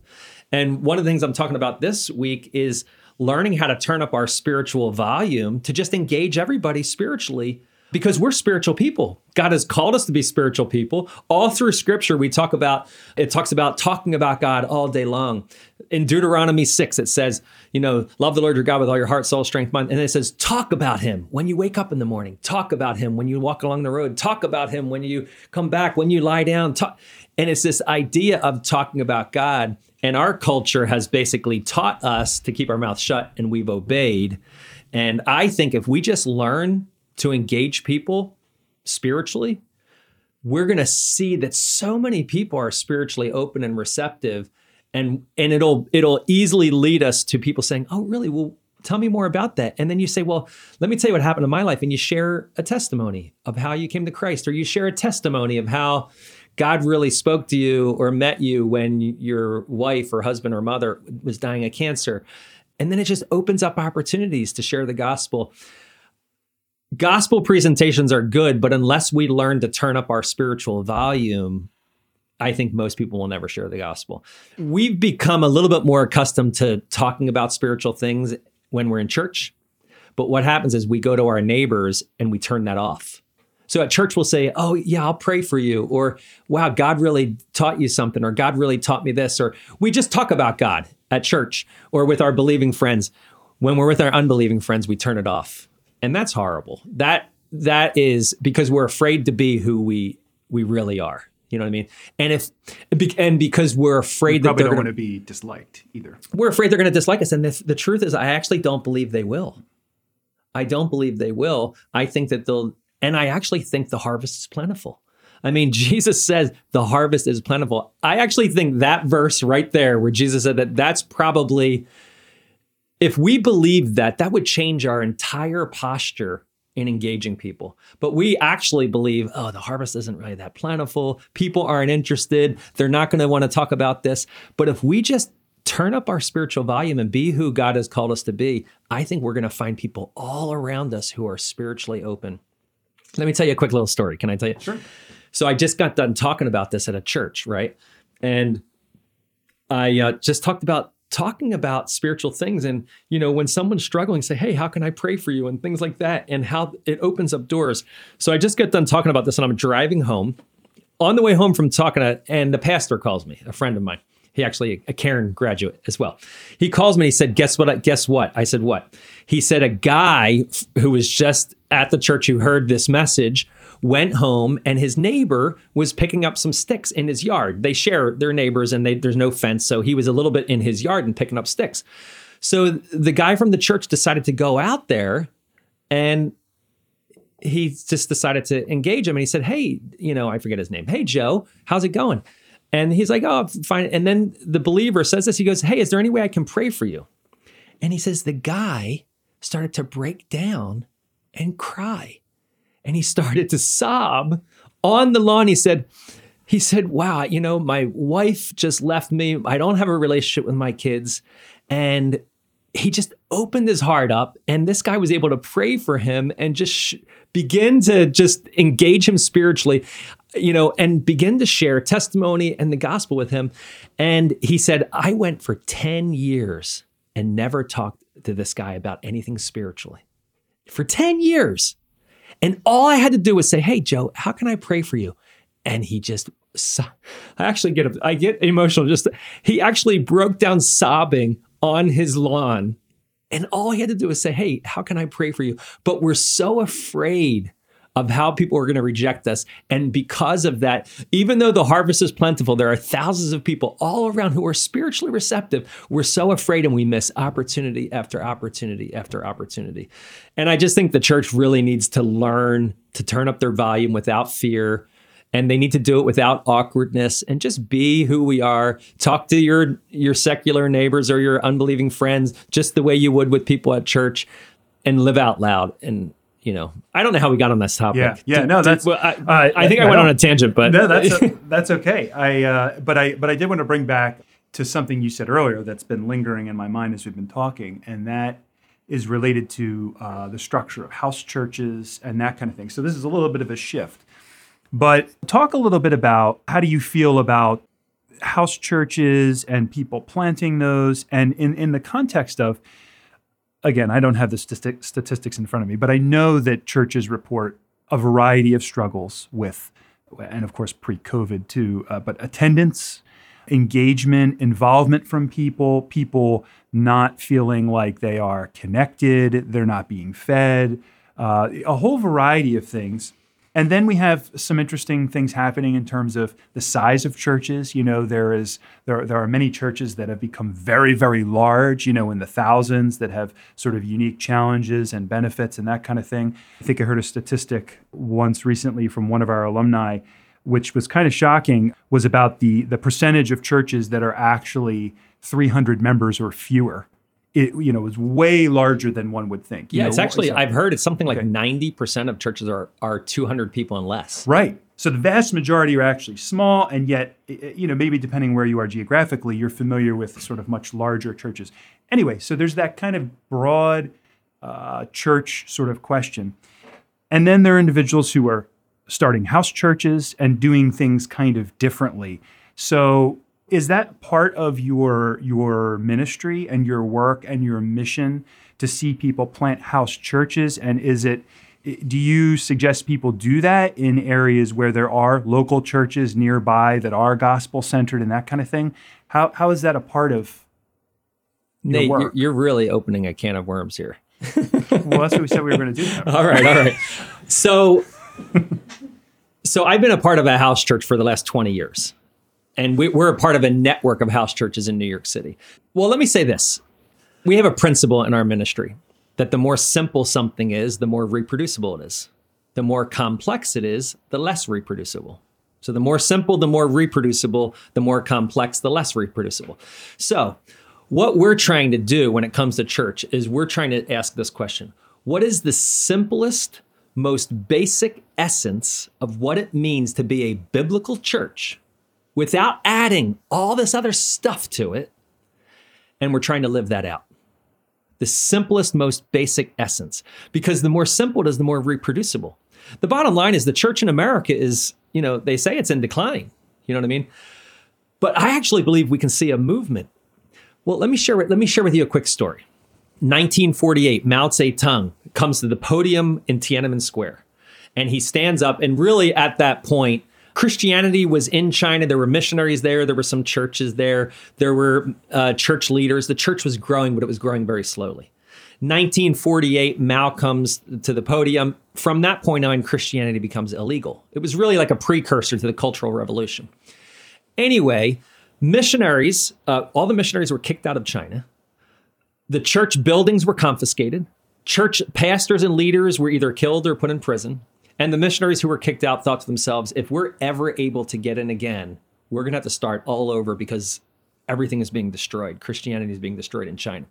And one of the things I'm talking about this week is learning how to turn up our spiritual volume to just engage everybody spiritually. Because we're spiritual people. God has called us to be spiritual people. All through Scripture, we talk about, it talks about talking about God all day long. In Deuteronomy six, it says, you know, love the Lord your God with all your heart, soul, strength, mind. And it says, talk about him when you wake up in the morning. Talk about him when you walk along the road. Talk about him when you come back, when you lie down. Talk. And it's this idea of talking about God. And our culture has basically taught us to keep our mouth shut, and we've obeyed. And I think if we just learn to engage people spiritually, we're going to see that so many people are spiritually open and receptive, and and it'll it'll easily lead us to people saying, oh, really? Well, tell me more about that. And then you say, well, let me tell you what happened in my life. And you share a testimony of how you came to Christ, or you share a testimony of how God really spoke to you or met you when your wife or husband or mother was dying of cancer. And then it just opens up opportunities to share the gospel. Gospel presentations are good, but unless we learn to turn up our spiritual volume, I think most people will never share the gospel. We've become a little bit more accustomed to talking about spiritual things when we're in church. But what happens is we go to our neighbors and we turn that off. So at church, we'll say, oh, yeah, I'll pray for you. Or, wow, God really taught you something. Or God really taught me this. Or we just talk about God at church or with our believing friends. When we're with our unbelieving friends, we turn it off. And that's horrible. That that is because we're afraid to be who we we really are. You know what I mean? And if and because we're afraid we that they're going to be disliked either. We're afraid they're going to dislike us. And the, the truth is, I actually don't believe they will. I don't believe they will. I think that they'll, and I actually think the harvest is plentiful. I mean, Jesus says the harvest is plentiful. I actually think that verse right there, where Jesus said that, that's probably. If we believed that, that would change our entire posture in engaging people. But we actually believe, oh, the harvest isn't really that plentiful. People aren't interested. They're not going to want to talk about this. But if we just turn up our spiritual volume and be who God has called us to be, I think we're going to find people all around us who are spiritually open. Let me tell you a quick little story. Can I tell you? Sure. So I just got done talking about this at a church, right? And I uh, just talked about talking about spiritual things. And, you know, when someone's struggling, say, hey, how can I pray for you? And things like that, and how it opens up doors. So I just got done talking about this, and I'm driving home. On the way home from talking, and the pastor calls me, a friend of mine. He actually, a Cairn graduate as well. He calls me and he said, guess what? Guess what? I said, what? He said, a guy who was just at the church who heard this message went home, and his neighbor was picking up some sticks in his yard. They share their neighbors, and they, there's no fence. So he was a little bit in his yard and picking up sticks. So the guy from the church decided to go out there, and he just decided to engage him. And he said, hey, you know, I forget his name. Hey, Joe, how's it going? And he's like, oh, fine. And then the believer says this. He goes, hey, is there any way I can pray for you? And he says, the guy started to break down and cry. And he started to sob on the lawn. He said, he said, wow, you know, my wife just left me. I don't have a relationship with my kids. And he just opened his heart up, and this guy was able to pray for him and just sh- begin to just engage him spiritually, you know, and begin to share testimony and the gospel with him. And he said, I went for ten years and never talked to this guy about anything spiritually for ten years. And all I had to do was say, hey, Joe, how can I pray for you? And he just, so- I actually get, I get emotional. Just, he actually broke down sobbing on his lawn. And all he had to do was say, hey, how can I pray for you? But we're so afraid of how people are going to reject us. And because of that, even though the harvest is plentiful, there are thousands of people all around who are spiritually receptive. We're so afraid, and we miss opportunity after opportunity after opportunity. And I just think the church really needs to learn to turn up their volume without fear. And they need to do it without awkwardness, and just be who we are. Talk to your your secular neighbors or your unbelieving friends just the way you would with people at church, and live out loud. And, you know, I don't know how we got on this topic. Yeah, yeah, do, no, that's. Do, well, I, uh, I think I, I went on a tangent, but no, that's a, that's okay. I uh, but I but I did want to bring back to something you said earlier that's been lingering in my mind as we've been talking, and that is related to uh, the structure of house churches and that kind of thing. So this is a little bit of a shift. But talk a little bit about, how do you feel about house churches and people planting those? And in, in the context of, again, I don't have the stati- statistics in front of me, but I know that churches report a variety of struggles with, and of course pre-COVID too, uh, but attendance, engagement, involvement from people, people not feeling like they are connected, they're not being fed, uh, a whole variety of things. And then we have some interesting things happening in terms of the size of churches. You know, there is there, there are many churches that have become very, very large, you know, in the thousands, that have sort of unique challenges and benefits and that kind of thing. I think I heard a statistic once recently from one of our alumni, which was kind of shocking, was about the, the percentage of churches that are actually three hundred members or fewer. It, you know, is way larger than one would think. You yeah, know, it's actually, I've heard it's something like okay. ninety percent of churches are are two hundred people and less. Right. So the vast majority are actually small, and yet, you know, maybe depending where you are geographically, you're familiar with sort of much larger churches. Anyway, so there's that kind of broad uh, church sort of question. And then there are individuals who are starting house churches and doing things kind of differently. So is that part of your your ministry and your work and your mission, to see people plant house churches? And is it, do you suggest people do that in areas where there are local churches nearby that are gospel-centered and that kind of thing? How how is that a part of your Nate, work? You're really opening a can of worms here. Well, that's what we said we were going to do. Now. All right, all right. So, so I've been a part of a house church for the last twenty years. And we, we're a part of a network of house churches in New York City. Well, let me say this. We have a principle in our ministry that the more simple something is, the more reproducible it is. The more complex it is, the less reproducible. So the more simple, the more reproducible, the more complex, the less reproducible. So what we're trying to do when it comes to church is we're trying to ask this question. What is the simplest, most basic essence of what it means to be a biblical church, without adding all this other stuff to it? And we're trying to live that out. The simplest, most basic essence. Because the more simple it is, the more reproducible. The bottom line is the church in America is, you know, they say it's in decline. You know what I mean? But I actually believe we can see a movement. Well, let me share, let me share with you a quick story. nineteen forty-eight, Mao Zedong comes to the podium in Tiananmen Square, and he stands up. And really, at that point, Christianity was in China. There were missionaries there. There were some churches there. There were uh, church leaders. The church was growing, but it was growing very slowly. nineteen forty-eight, Mao comes to the podium. From that point on, Christianity becomes illegal. It was really like a precursor to the Cultural Revolution. Anyway, missionaries, uh, all the missionaries were kicked out of China. The church buildings were confiscated. Church pastors and leaders were either killed or put in prison. And the missionaries who were kicked out thought to themselves, if we're ever able to get in again, we're going to have to start all over because everything is being destroyed. Christianity is being destroyed in China.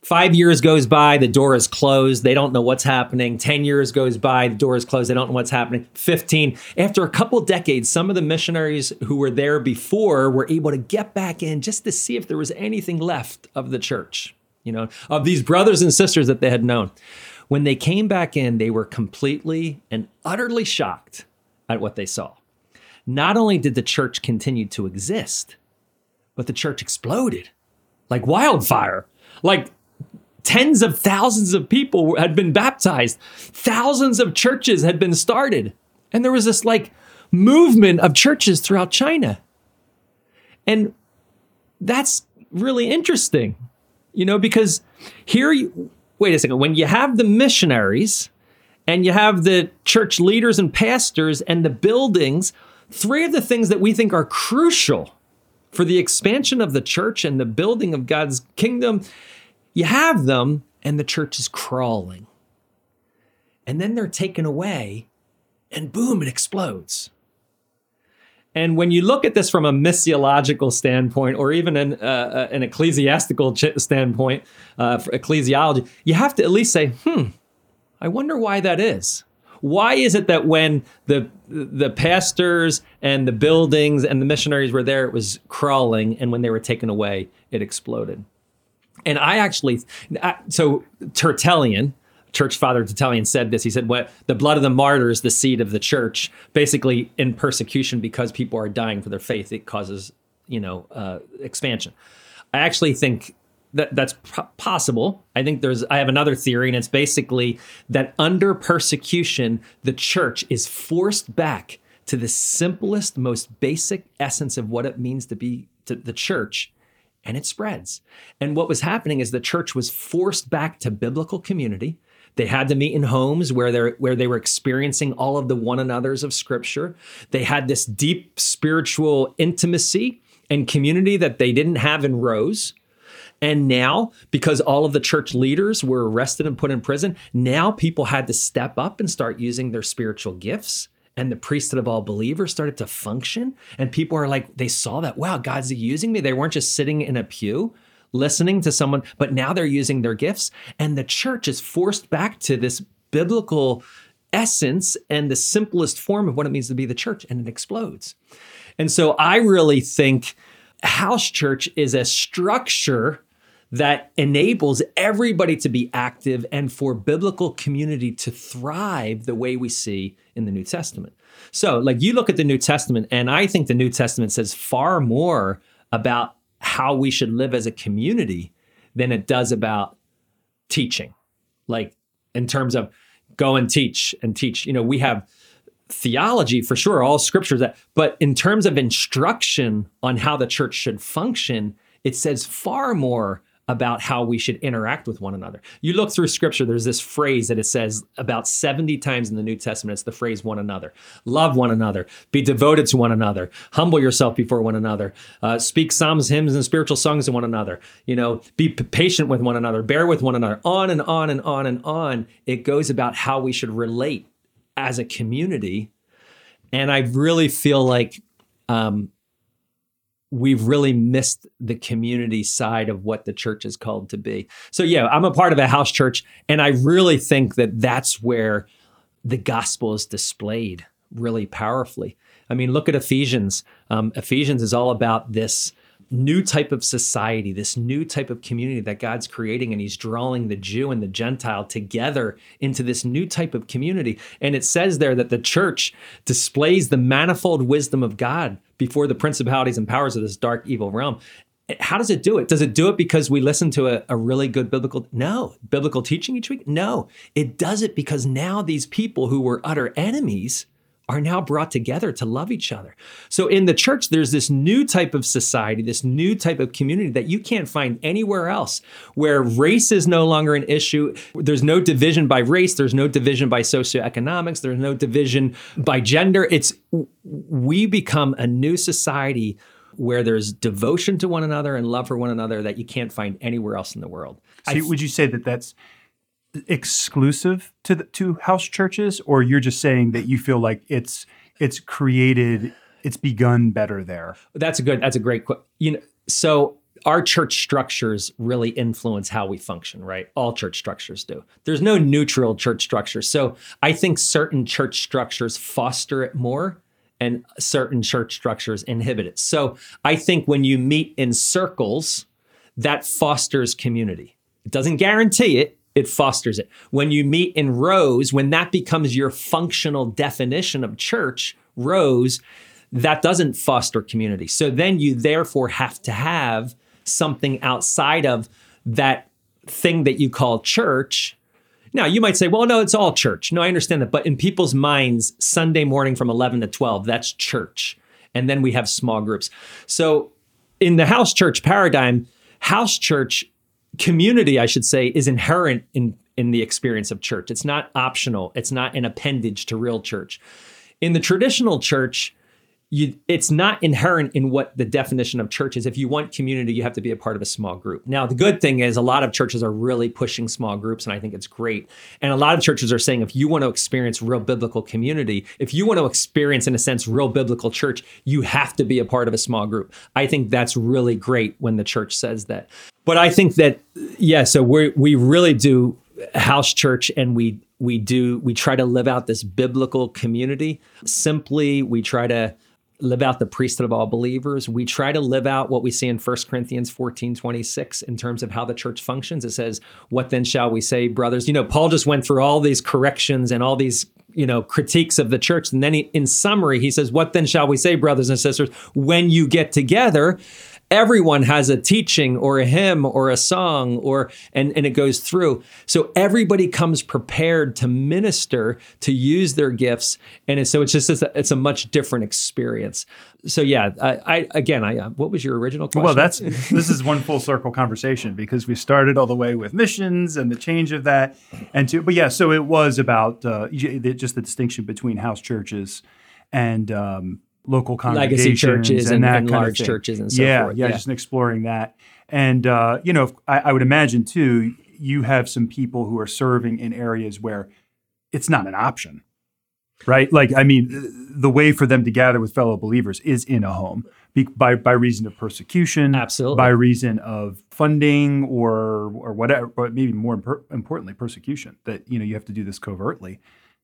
Five years goes by, the door is closed. They don't know what's happening. Ten years goes by, the door is closed. They don't know what's happening. Fifteen. After a couple decades, some of the missionaries who were there before were able to get back in just to see if there was anything left of the church, you know, of these brothers and sisters that they had known. When they came back in, they were completely and utterly shocked at what they saw. Not only did the church continue to exist, but the church exploded like wildfire. Like tens of thousands of people had been baptized. Thousands of churches had been started. And there was this like movement of churches throughout China. And that's really interesting, you know, because here you... Wait a second, when you have the missionaries and you have the church leaders and pastors and the buildings, three of the things that we think are crucial for the expansion of the church and the building of God's kingdom, you have them and the church is crawling. And then they're taken away and boom, it explodes. And when you look at this from a missiological standpoint, or even an, uh, an ecclesiastical ch- standpoint, uh, for ecclesiology, you have to at least say, hmm, I wonder why that is. Why is it that when the the pastors and the buildings and the missionaries were there, it was crawling, and when they were taken away, it exploded? And I actually, I, so Tertullian, Church Father Tertullian said this. He said, "What the blood of the martyrs, the seed of the church, basically in persecution because people are dying for their faith, it causes, you know, uh, expansion." I actually think that that's p- possible. I think there's. I have another theory, and it's basically that under persecution, the church is forced back to the simplest, most basic essence of what it means to be to the church. And it spreads. And what was happening is the church was forced back to biblical community. They had to meet in homes where they where they were experiencing all of the one another's of Scripture. They had this deep spiritual intimacy and community that they didn't have in Rose. And now, because all of the church leaders were arrested and put in prison, now people had to step up and start using their spiritual gifts. And the priesthood of all believers started to function. And people are like, they saw that, wow, God's using me. They weren't just sitting in a pew listening to someone, but now they're using their gifts. And the church is forced back to this biblical essence and the simplest form of what it means to be the church, and it explodes. And so I really think house church is a structure that enables everybody to be active and for biblical community to thrive the way we see in the New Testament. So like you look at the New Testament, and I think the New Testament says far more about how we should live as a community than it does about teaching. Like in terms of go and teach and teach, you know, we have theology for sure, all scriptures, that, but in terms of instruction on how the church should function, it says far more about how we should interact with one another. You look through scripture, there's this phrase that it says about seventy times in the New Testament. It's the phrase one another. Love one another. Be devoted to one another. Humble yourself before one another. Uh, speak psalms, hymns, and spiritual songs to one another. You know, be patient with one another. Bear with one another. On and on and on and on. It goes about how we should relate as a community. And I really feel like... Um, we've really missed the community side of what the church is called to be. So yeah, I'm a part of a house church, and I really think that that's where the gospel is displayed really powerfully. I mean, look at Ephesians. Um, Ephesians is all about this new type of society, this new type of community that God's creating, and he's drawing the Jew and the Gentile together into this new type of community. And it says there that the church displays the manifold wisdom of God, before the principalities and powers of this dark, evil realm. How does it do it? Does it do it because we listen to a, a really good biblical? No. Biblical teaching each week? No. It does it because now these people who were utter enemies are now brought together to love each other. So in the church, there's this new type of society, this new type of community that you can't find anywhere else, where race is no longer an issue. There's no division by race. There's no division by socioeconomics. There's no division by gender. It's we become a new society where there's devotion to one another and love for one another that you can't find anywhere else in the world. So th- would you say that that's exclusive to the, to house churches, or you're just saying that you feel like it's it's created, it's begun better there? That's a good, that's a great question. You know, so our church structures really influence how we function, right? All church structures do. There's no neutral church structure. So I think certain church structures foster it more, and certain church structures inhibit it. So I think when you meet in circles, that fosters community. It doesn't guarantee it, it fosters it. When you meet in rows, when that becomes your functional definition of church, rows, that doesn't foster community. So then you therefore have to have something outside of that thing that you call church. Now, you might say, well, no, it's all church. No, I understand that. But in people's minds, Sunday morning from eleven to twelve, that's church. And then we have small groups. So in the house church paradigm, house church community, I should say, is inherent in, in the experience of church. It's not optional. It's not an appendage to real church. In the traditional church, You, it's not inherent in what the definition of church is. If you want community, you have to be a part of a small group. Now, the good thing is a lot of churches are really pushing small groups, and I think it's great. And a lot of churches are saying, if you want to experience real biblical community, if you want to experience, in a sense, real biblical church, you have to be a part of a small group. I think that's really great when the church says that. But I think that, yeah, so we we really do house church, and we we do, we try to live out this biblical community. Simply, we try to live out the priesthood of all believers. We try to live out what we see in First Corinthians fourteen, twenty-six, in terms of how the church functions. It says, what then shall we say, brothers? You know, Paul just went through all these corrections and all these, you know, critiques of the church. And then he, in summary, he says, what then shall we say, brothers and sisters, when you get together? Everyone has a teaching or a hymn or a song, or and, and it goes through. So everybody comes prepared to minister, to use their gifts. And so it's just, it's a, it's a much different experience. So yeah, I, I again, I uh, what was your original question? Well, that's this is one full circle conversation, because we started all the way with missions and the change of that. and to, But yeah, so it was about uh, just the distinction between house churches and um local congregations, legacy churches, and, and, that and kind large of churches, and so yeah, forth. Yeah, yeah, just exploring that, and uh, you know, I, I would imagine too, you have some people who are serving in areas where it's not an option, right? Like, I mean, the way for them to gather with fellow believers is in a home be, by by reason of persecution, absolutely, by reason of funding or or whatever, but maybe more imp- importantly, persecution. That you know, you have to do this covertly.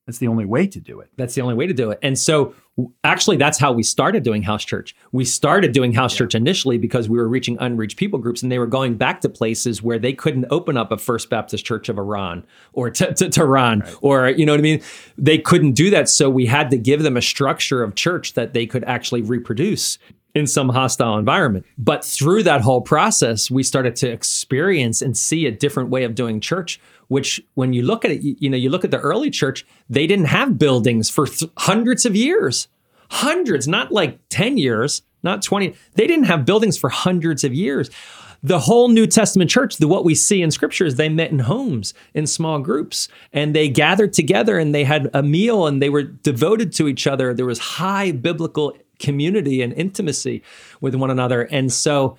That's the only way to do it. That's the only way to do it. And so actually, that's how we started doing house church. We started doing house yeah. church initially because we were reaching unreached people groups, and they were going back to places where they couldn't open up a First Baptist Church of Iran or t- t- Tehran, right. Or, you know what I mean? They couldn't do that. So we had to give them a structure of church that they could actually reproduce in some hostile environment. But through that whole process, we started to experience and see a different way of doing church, which when you look at it, you, you know, you look at the early church, they didn't have buildings for th- hundreds of years, hundreds, not like ten years, not twenty. They didn't have buildings for hundreds of years. The whole New Testament church, the, what we see in scripture is they met in homes, in small groups, and they gathered together and they had a meal and they were devoted to each other. There was high biblical community and intimacy with one another. And so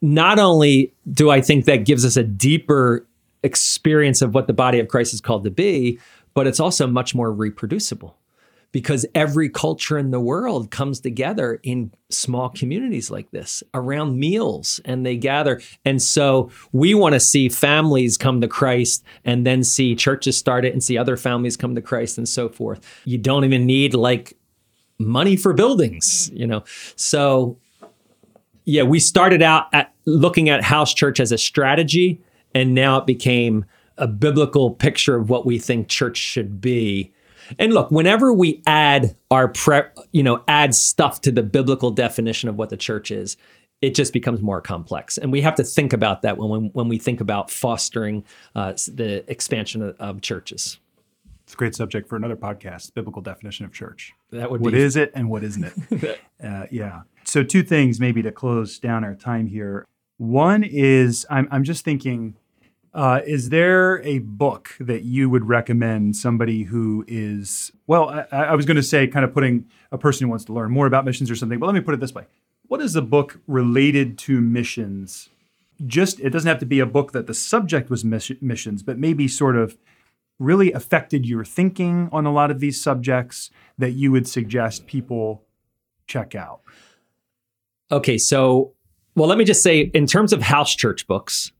not only do I think that gives us a deeper experience of what the body of Christ is called to be, but it's also much more reproducible, because every culture in the world comes together in small communities like this around meals, and they gather. And so we want to see families come to Christ, and then see churches started and see other families come to Christ and so forth. You don't even need like money for buildings, you know? So yeah, we started out at looking at house church as a strategy, and now it became a biblical picture of what we think church should be. And look, whenever we add our pre, you know, add stuff to the biblical definition of what the church is, it just becomes more complex. And we have to think about that when when, when we think about fostering uh, the expansion of, of churches. It's a great subject for another podcast, biblical definition of church. That would be. What is it and what isn't it? uh, yeah. So two things maybe to close down our time here. One is, I'm, I'm just thinking, uh, is there a book that you would recommend somebody who is, well, I, I was going to say kind of putting a person who wants to learn more about missions or something, but let me put it this way. What is a book related to missions? Just, it doesn't have to be a book that the subject was miss- missions, but maybe sort of really affected your thinking on a lot of these subjects that you would suggest people check out? Okay, so, well, let me just say, in terms of house church books,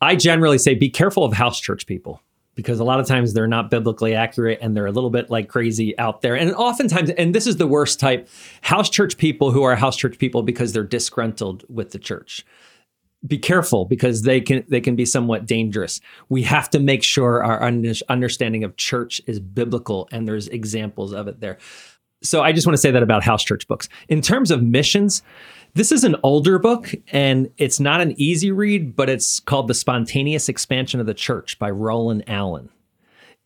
I generally say be careful of house church people, because a lot of times they're not biblically accurate and they're a little bit like crazy out there. And oftentimes, and this is the worst type, house church people who are house church people because they're disgruntled with the church. Be careful, because they can they can be somewhat dangerous. We have to make sure our understanding of church is biblical, and there's examples of it there. So I just want to say that about house church books. In terms of missions, this is an older book, and it's not an easy read, but it's called The Spontaneous Expansion of the Church by Roland Allen.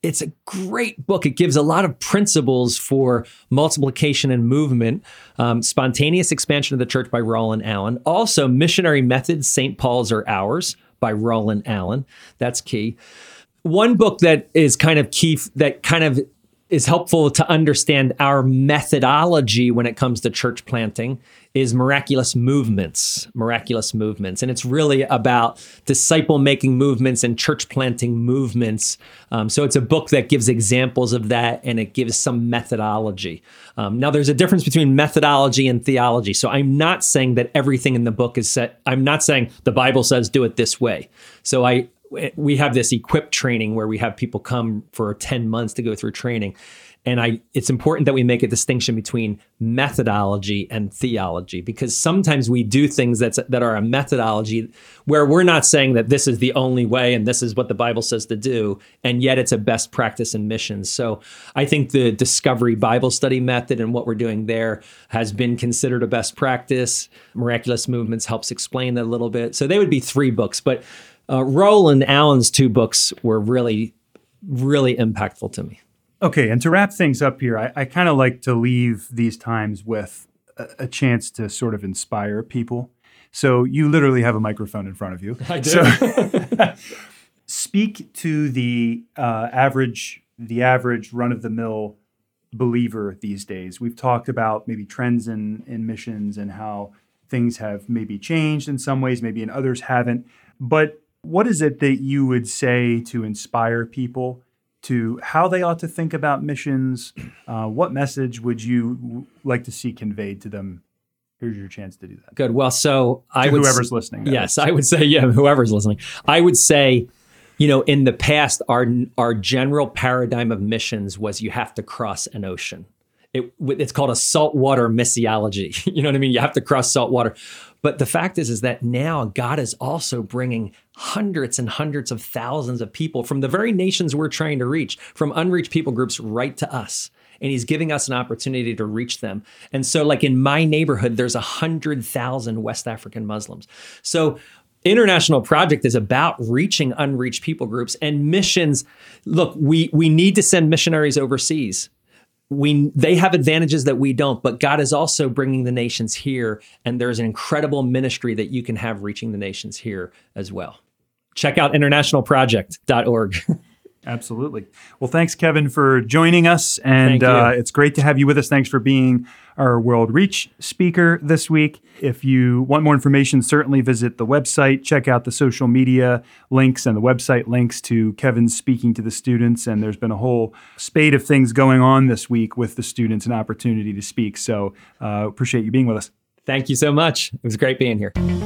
It's a great book. It gives a lot of principles for multiplication and movement. Um, Spontaneous Expansion of the Church by Roland Allen. Also, Missionary Methods, Saint Paul's or Ours by Roland Allen. That's key. One book that is kind of key, that kind of is helpful to understand our methodology when it comes to church planting is Miraculous Movements, Miraculous Movements. And it's really about disciple-making movements and church-planting movements. Um, so it's a book that gives examples of that, and it gives some methodology. Um, now, there's a difference between methodology and theology. So I'm not saying that everything in the book is set. I'm not saying the Bible says do it this way. So I... we have this equip training where we have people come for ten months to go through training. And I, it's important that we make a distinction between methodology and theology, because sometimes we do things that's, that are a methodology where we're not saying that this is the only way and this is what the Bible says to do, and yet it's a best practice in missions. So I think the Discovery Bible Study method and what we're doing there has been considered a best practice. Miraculous Movements helps explain that a little bit. So they would be three books, but Uh, Roland Allen's two books were really, really impactful to me. Okay, and to wrap things up here, I, I kind of like to leave these times with a, a chance to sort of inspire people. So you literally have a microphone in front of you. I do. So, speak to the uh, average, the average run-of-the-mill believer these days. We've talked about maybe trends in, in missions and how things have maybe changed in some ways, maybe in others haven't. But what is it that you would say to inspire people to how they ought to think about missions? Uh, what message would you w- like to see conveyed to them? Here's your chance to do that. Good. Well, so I to would... whoever's s- listening. Yes, I would say, yeah, whoever's listening. I would say, you know, in the past, our our general paradigm of missions was you have to cross an ocean. It, it's called a saltwater missiology. You know what I mean? You have to cross saltwater. But the fact is, is that now God is also bringing hundreds and hundreds of thousands of people from the very nations we're trying to reach, from unreached people groups right to us. And he's giving us an opportunity to reach them. And so like in my neighborhood, there's one hundred thousand West African Muslims. So International Project is about reaching unreached people groups and missions. Look, we we need to send missionaries overseas. We, they have advantages that we don't, but God is also bringing the nations here, and there's an incredible ministry that you can have reaching the nations here as well. Check out international project dot org. Absolutely. Well, thanks, Kevin, for joining us, and uh, it's great to have you with us. Thanks for being our World Reach speaker this week. If you want more information, certainly visit the website, check out the social media links and the website links to Kevin speaking to the students, and there's been a whole spate of things going on this week with the students and opportunity to speak, so uh, appreciate you being with us. Thank you so much. It was great being here.